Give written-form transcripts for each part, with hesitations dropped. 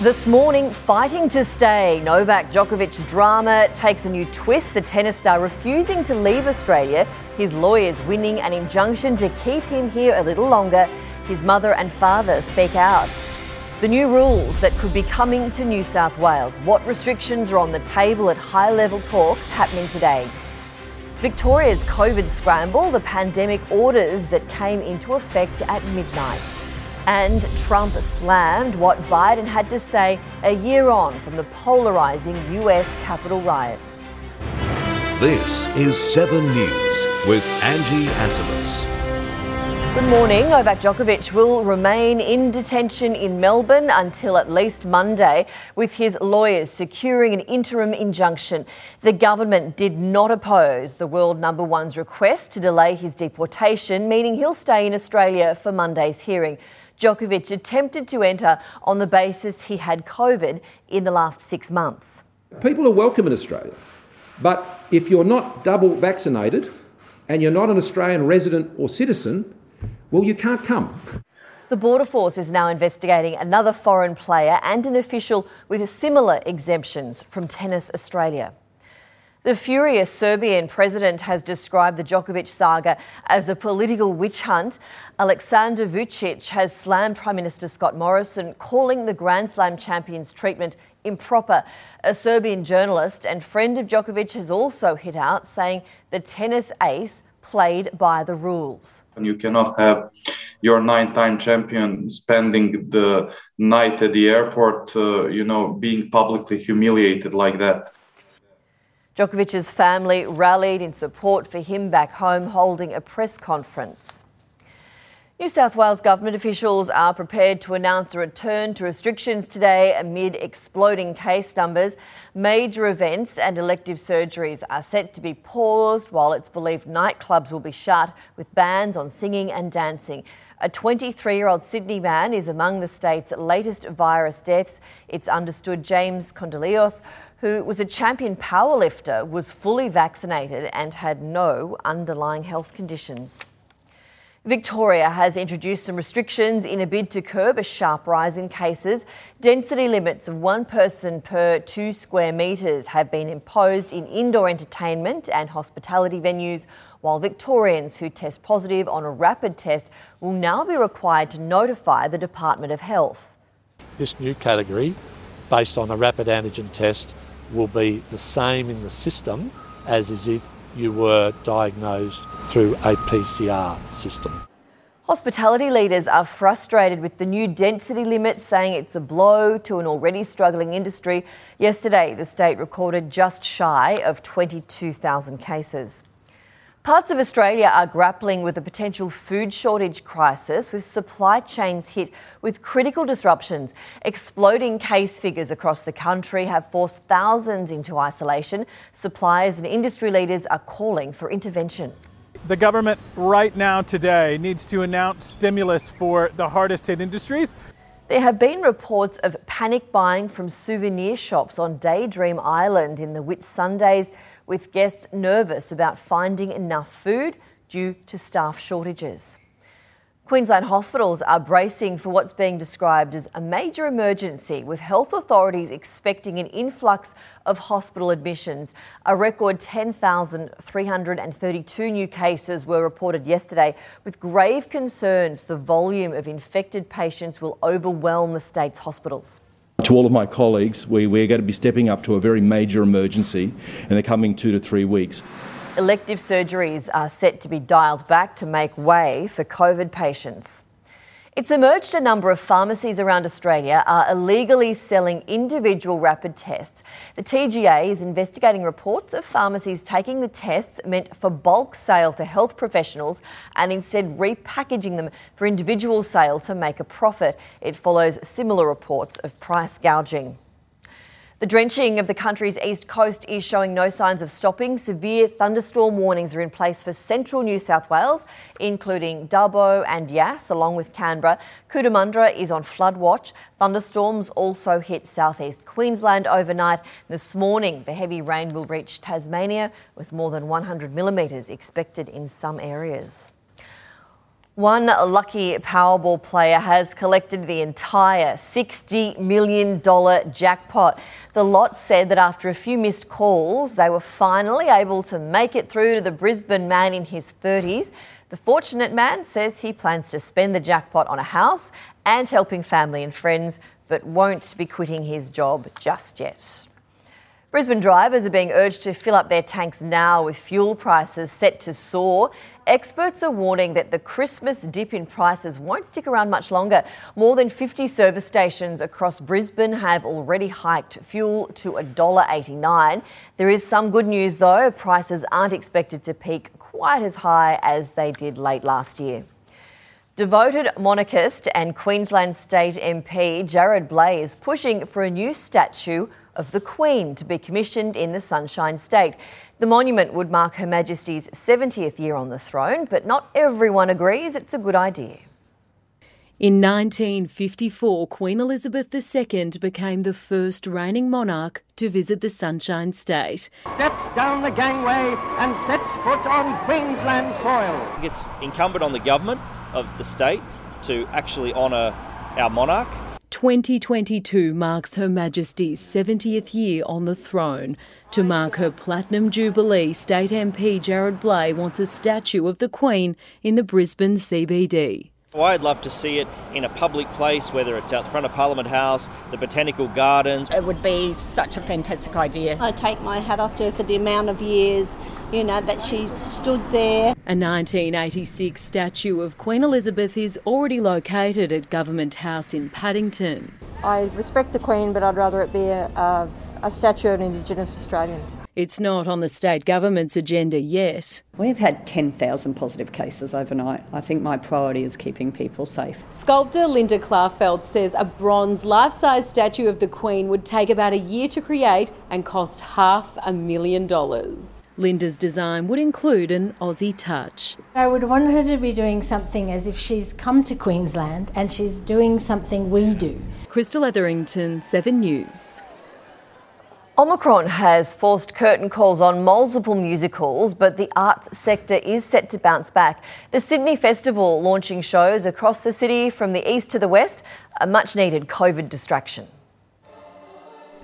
This morning, fighting to stay. Novak Djokovic's drama takes a new twist. The tennis star refusing to leave Australia. His lawyers winning an injunction to keep him here a little longer. His mother and father speak out. The new rules that could be coming to New South Wales. What restrictions are on the table at high-level talks happening today? Victoria's COVID scramble, the pandemic orders that came into effect at midnight. And Trump slammed what Biden had to say a year on from the polarising US Capitol riots. This is 7 News with Angie Asimus. Good morning. Novak Djokovic will remain in detention in Melbourne until at least Monday, with his lawyers securing an interim injunction. The government did not oppose the world number one's request to delay his deportation, meaning he'll stay in Australia for Monday's hearing. Djokovic attempted to enter on the basis he had COVID in the last 6 months. People are welcome in Australia, but if you're not double vaccinated and you're not an Australian resident or citizen, well, you can't come. The Border Force is now investigating another foreign player and an official with similar exemptions from Tennis Australia. The furious Serbian president has described the Djokovic saga as a political witch hunt. Aleksandr Vucic has slammed Prime Minister Scott Morrison, calling the Grand Slam champion's treatment improper. A Serbian journalist and friend of Djokovic has also hit out, saying the tennis ace played by the rules. You cannot have your 9-time champion spending the night at the airport, being publicly humiliated like that. Djokovic's family rallied in support for him back home, holding a press conference. New South Wales government officials are prepared to announce a return to restrictions today amid exploding case numbers. Major events and elective surgeries are set to be paused, while it's believed nightclubs will be shut with bans on singing and dancing. A 23-year-old Sydney man is among the state's latest virus deaths. It's understood James Kondilios, who was a champion powerlifter, was fully vaccinated and had no underlying health conditions. Victoria has introduced some restrictions in a bid to curb a sharp rise in cases. Density limits of one person per 2 square metres have been imposed in indoor entertainment and hospitality venues, while Victorians who test positive on a rapid test will now be required to notify the Department of Health. This new category, based on a rapid antigen test, will be the same in the system as if you were diagnosed through a PCR system. Hospitality leaders are frustrated with the new density limit, saying it's a blow to an already struggling industry. Yesterday, the state recorded just shy of 22,000 cases. Parts of Australia are grappling with a potential food shortage crisis, with supply chains hit with critical disruptions. Exploding case figures across the country have forced thousands into isolation. Suppliers and industry leaders are calling for intervention. The government right now today needs to announce stimulus for the hardest hit industries. There have been reports of panic buying from souvenir shops on Daydream Island in the Whitsundays, with guests nervous about finding enough food due to staff shortages. Queensland hospitals are bracing for what's being described as a major emergency, with health authorities expecting an influx of hospital admissions. A record 10,332 new cases were reported yesterday, with grave concerns the volume of infected patients will overwhelm the state's hospitals. To all of my colleagues, we're going to be stepping up to a very major emergency in the coming 2 to 3 weeks. Elective surgeries are set to be dialed back to make way for COVID patients. It's emerged a number of pharmacies around Australia are illegally selling individual rapid tests. The TGA is investigating reports of pharmacies taking the tests meant for bulk sale to health professionals and instead repackaging them for individual sale to make a profit. It follows similar reports of price gouging. The drenching of the country's east coast is showing no signs of stopping. Severe thunderstorm warnings are in place for central New South Wales, including Dubbo and Yass, along with Canberra. Cootamundra is on flood watch. Thunderstorms also hit southeast Queensland overnight. This morning, the heavy rain will reach Tasmania, with more than 100 millimetres expected in some areas. One lucky Powerball player has collected the entire $60 million jackpot. The lot said that after a few missed calls, they were finally able to make it through to the Brisbane man in his 30s. The fortunate man says he plans to spend the jackpot on a house and helping family and friends, but won't be quitting his job just yet. Brisbane drivers are being urged to fill up their tanks now, with fuel prices set to soar. Experts are warning that the Christmas dip in prices won't stick around much longer. More than 50 service stations across Brisbane have already hiked fuel to $1.89. There is some good news though. Prices aren't expected to peak quite as high as they did late last year. Devoted monarchist and Queensland State MP Jarrod Blake is pushing for a new statue of the Queen to be commissioned in the Sunshine State. The monument would mark Her Majesty's 70th year on the throne, but not everyone agrees it's a good idea. In 1954, Queen Elizabeth II became the first reigning monarch to visit the Sunshine State. Steps down the gangway and sets foot on Queensland soil. It's incumbent on the government of the state to actually honour our monarch. 2022 marks Her Majesty's 70th year on the throne. To mark her Platinum Jubilee, State MP Jarrod Bleijie wants a statue of the Queen in the Brisbane CBD. Well, I'd love to see it in a public place, whether it's out front of Parliament House, the Botanical Gardens. It would be such a fantastic idea. I take my hat off to her for the amount of years, that she's stood there. A 1986 statue of Queen Elizabeth is already located at Government House in Paddington. I respect the Queen, but I'd rather it be a statue of an Indigenous Australian. It's not on the state government's agenda yet. We've had 10,000 positive cases overnight. I think my priority is keeping people safe. Sculptor Linda Clarfeld says a bronze life-size statue of the Queen would take about a year to create and cost $500,000. Linda's design would include an Aussie touch. I would want her to be doing something as if she's come to Queensland and she's doing something we do. Crystal Etherington, 7 News. Omicron has forced curtain calls on multiple musicals, but the arts sector is set to bounce back. The Sydney Festival launching shows across the city from the east to the west, a much-needed COVID distraction.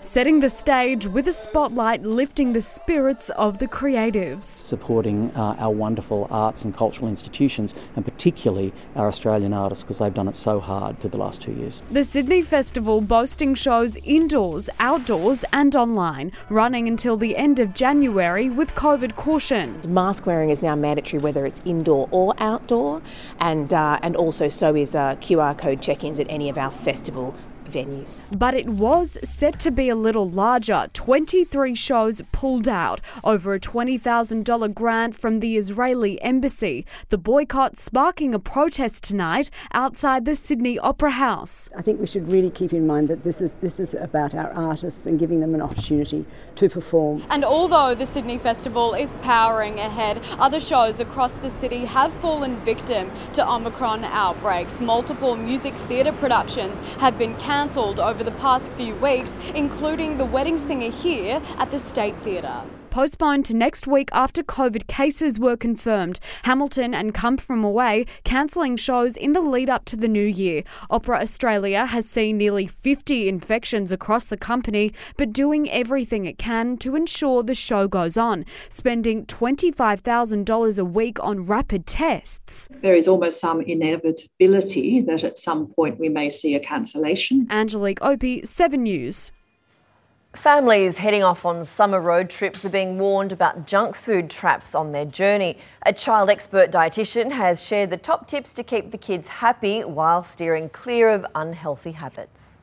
Setting the stage with a spotlight, lifting the spirits of the creatives. Supporting our wonderful arts and cultural institutions, and particularly our Australian artists, because they've done it so hard for the last 2 years. The Sydney Festival boasting shows indoors, outdoors and online, running until the end of January with COVID caution. Mask wearing is now mandatory whether it's indoor or outdoor, and also so is QR code check-ins at any of our festival venues. But it was set to be a little larger. 23 shows pulled out over a $20,000 grant from the Israeli embassy. The boycott sparking a protest tonight outside the Sydney Opera House. I think we should really keep in mind that this is about our artists and giving them an opportunity to perform. And although the Sydney Festival is powering ahead, other shows across the city have fallen victim to Omicron outbreaks. Multiple music theatre productions have been cancelled over the past few weeks, including The Wedding Singer here at the State Theatre. postponed to next week after COVID cases were confirmed. Hamilton and Come From Away cancelling shows in the lead-up to the new year. Opera Australia has seen nearly 50 infections across the company, but doing everything it can to ensure the show goes on, spending $25,000 a week on rapid tests. There is almost some inevitability that at some point we may see a cancellation. Angelique Opie, 7 News. Families heading off on summer road trips are being warned about junk food traps on their journey. A child expert dietitian has shared the top tips to keep the kids happy while steering clear of unhealthy habits.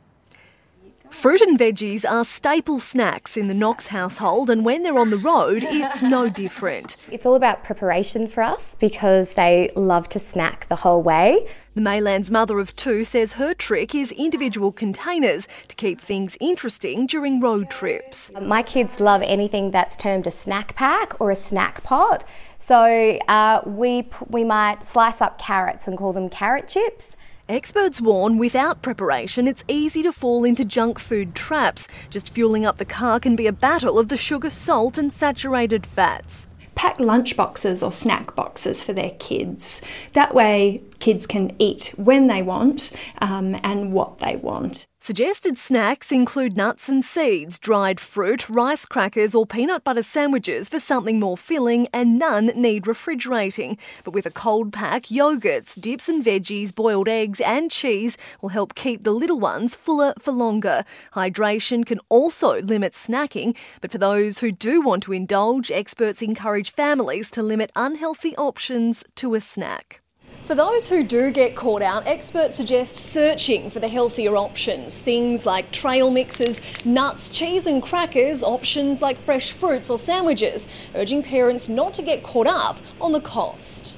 Fruit and veggies are staple snacks in the Knox household, and when they're on the road, it's no different. It's all about preparation for us because they love to snack the whole way. The Mayland's mother of 2 says her trick is individual containers to keep things interesting during road trips. My kids love anything that's termed a snack pack or a snack pot. So we might slice up carrots and call them carrot chips. Experts warn without preparation it's easy to fall into junk food traps. Just fuelling up the car can be a battle of the sugar, salt and saturated fats. Pack lunch boxes or snack boxes for their kids. That way kids can eat when they want and what they want. Suggested snacks include nuts and seeds, dried fruit, rice crackers or peanut butter sandwiches for something more filling, and none need refrigerating. But with a cold pack, yoghurts, dips and veggies, boiled eggs and cheese will help keep the little ones fuller for longer. Hydration can also limit snacking, but for those who do want to indulge, experts encourage families to limit unhealthy options to a snack. For those who do get caught out, experts suggest searching for the healthier options. Things like trail mixes, nuts, cheese and crackers, options like fresh fruits or sandwiches, urging parents not to get caught up on the cost.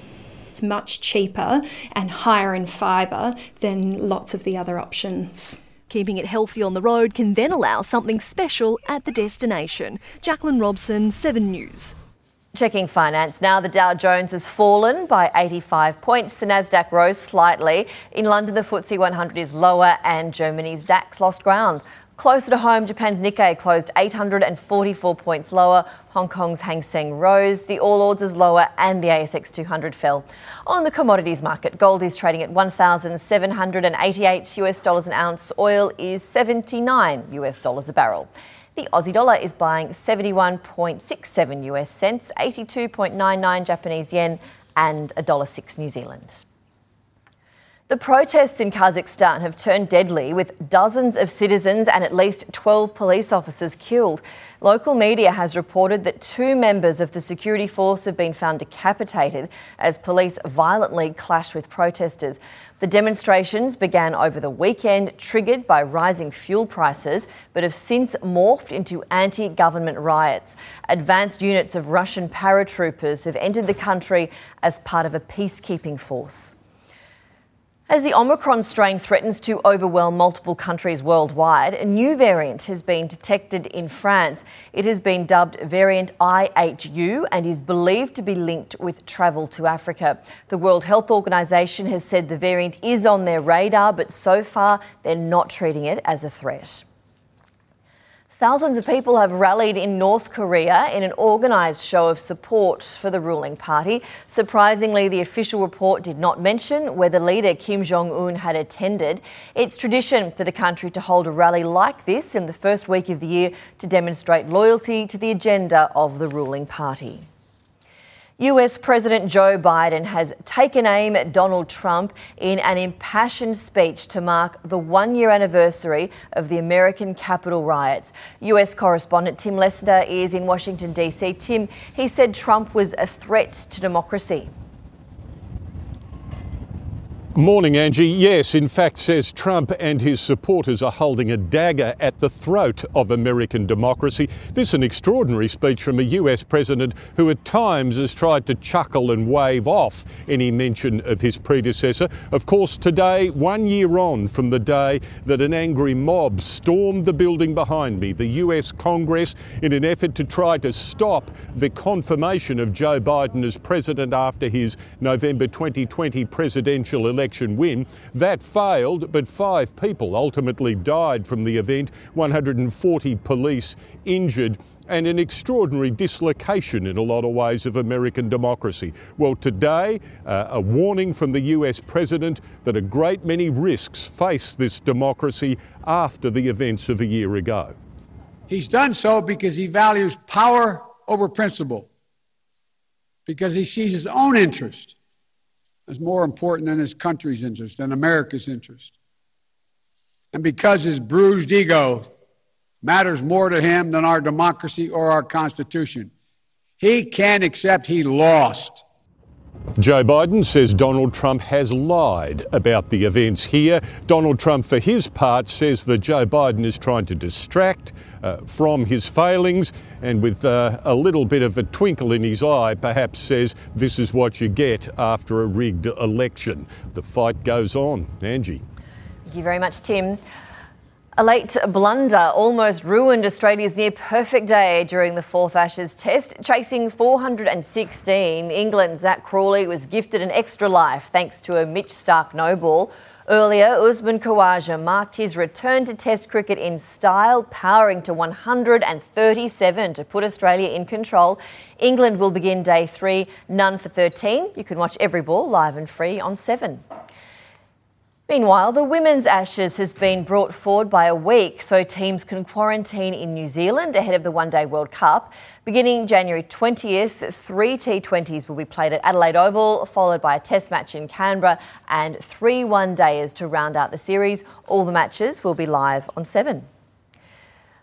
It's much cheaper and higher in fibre than lots of the other options. Keeping it healthy on the road can then allow something special at the destination. Jacqueline Robson, 7 News. Checking finance now. The Dow Jones has fallen by 85 points. The Nasdaq rose slightly. In London, the FTSE 100 is lower and Germany's DAX lost ground. Closer to home, Japan's Nikkei closed 844 points lower. Hong Kong's Hang Seng rose. The All Ords is lower and the ASX 200 fell. On the commodities market, gold is trading at $1,788 an ounce. Oil is $79 a barrel. The Aussie dollar is buying 71.67 US cents, 82.99 Japanese yen and $1.06 New Zealand. The protests in Kazakhstan have turned deadly, with dozens of citizens and at least 12 police officers killed. Local media has reported that 2 members of the security force have been found decapitated as police violently clash with protesters. The demonstrations began over the weekend, triggered by rising fuel prices, but have since morphed into anti-government riots. Advanced units of Russian paratroopers have entered the country as part of a peacekeeping force. As the Omicron strain threatens to overwhelm multiple countries worldwide, a new variant has been detected in France. It has been dubbed variant IHU and is believed to be linked with travel to Africa. The World Health Organization has said the variant is on their radar, but so far they're not treating it as a threat. Thousands of people have rallied in North Korea in an organised show of support for the ruling party. Surprisingly, the official report did not mention whether leader Kim Jong-un had attended. It's tradition for the country to hold a rally like this in the first week of the year to demonstrate loyalty to the agenda of the ruling party. US President Joe Biden has taken aim at Donald Trump in an impassioned speech to mark the 1-year anniversary of the American Capitol riots. US correspondent Tim Lester is in Washington, D.C. Tim, he said Trump was a threat to democracy. Morning, Angie. Yes, in fact, says Trump and his supporters are holding a dagger at the throat of American democracy. This is an extraordinary speech from a US president who at times has tried to chuckle and wave off any mention of his predecessor. Of course, today, 1 year on from the day that an angry mob stormed the building behind me, the US Congress, in an effort to try to stop the confirmation of Joe Biden as president after his November 2020 presidential election win. That failed, but 5 people ultimately died from the event, 140 police injured and an extraordinary dislocation in a lot of ways of American democracy. Well, today, a warning from the US president that a great many risks face this democracy after the events of a year ago. He's done so because he values power over principle, because he sees his own interest as more important than his country's interest, than America's interest, and because his bruised ego matters more to him than our democracy or our Constitution. He can't accept he lost. Joe Biden says Donald Trump has lied about the events here. Donald Trump, for his part, says that Joe Biden is trying to distract from his failings, and with a little bit of a twinkle in his eye, perhaps says this is what you get after a rigged election. The fight goes on. Angie. Thank you very much, Tim. A late blunder almost ruined Australia's near-perfect day during the fourth Ashes test. Chasing 416, England's Zach Crawley was gifted an extra life thanks to a Mitch Starc no ball. Earlier, Usman Khawaja marked his return to test cricket in style, powering to 137 to put Australia in control. England will begin day 3, none for 13. You can watch every ball live and free on 7. Meanwhile, the women's Ashes has been brought forward by a week so teams can quarantine in New Zealand ahead of the one-day World Cup. Beginning January 20th, 3 T20s will be played at Adelaide Oval, followed by a test match in Canberra and 3 one-dayers to round out the series. All the matches will be live on 7.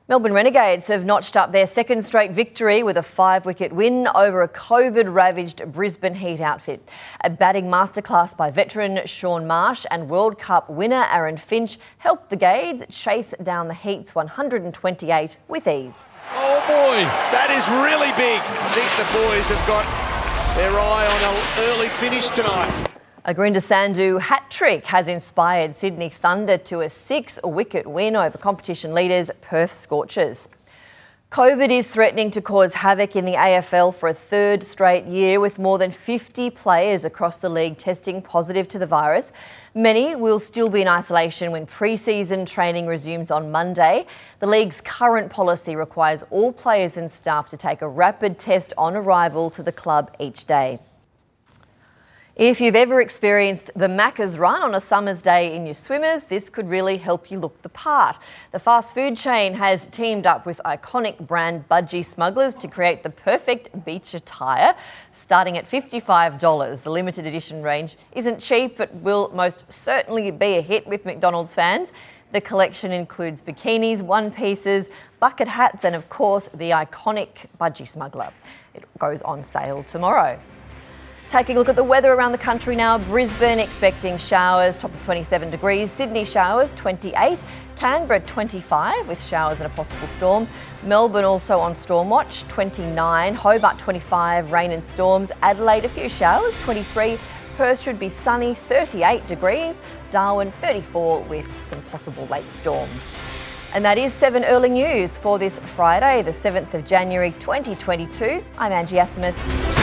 Melbourne Renegades have notched up their second straight victory with a 5-wicket win over a COVID-ravaged Brisbane Heat outfit. A batting masterclass by veteran Sean Marsh and World Cup winner Aaron Finch helped the Gades chase down the Heat's 128 with ease. Oh boy, that is really big. I think the boys have got their eye on an early finish tonight. A Gurinder Sandhu hat-trick has inspired Sydney Thunder to a 6-wicket win over competition leaders Perth Scorchers. COVID is threatening to cause havoc in the AFL for a third straight year, with more than 50 players across the league testing positive to the virus. Many will still be in isolation when pre-season training resumes on Monday. The league's current policy requires all players and staff to take a rapid test on arrival to the club each day. If you've ever experienced the Macca's run on a summer's day in your swimmers, this could really help you look the part. The fast food chain has teamed up with iconic brand Budgie Smugglers to create the perfect beach attire. Starting at $55, the limited edition range isn't cheap but will most certainly be a hit with McDonald's fans. The collection includes bikinis, one-pieces, bucket hats and, of course, the iconic Budgie Smuggler. It goes on sale tomorrow. Taking a look at the weather around the country now. Brisbane expecting showers, top of 27 degrees. Sydney showers, 28. Canberra, 25, with showers and a possible storm. Melbourne also on storm watch, 29. Hobart, 25, rain and storms. Adelaide, a few showers, 23. Perth should be sunny, 38 degrees. Darwin, 34, with some possible late storms. And that is 7 Early News for this Friday, the 7th of January, 2022. I'm Angie Asimus.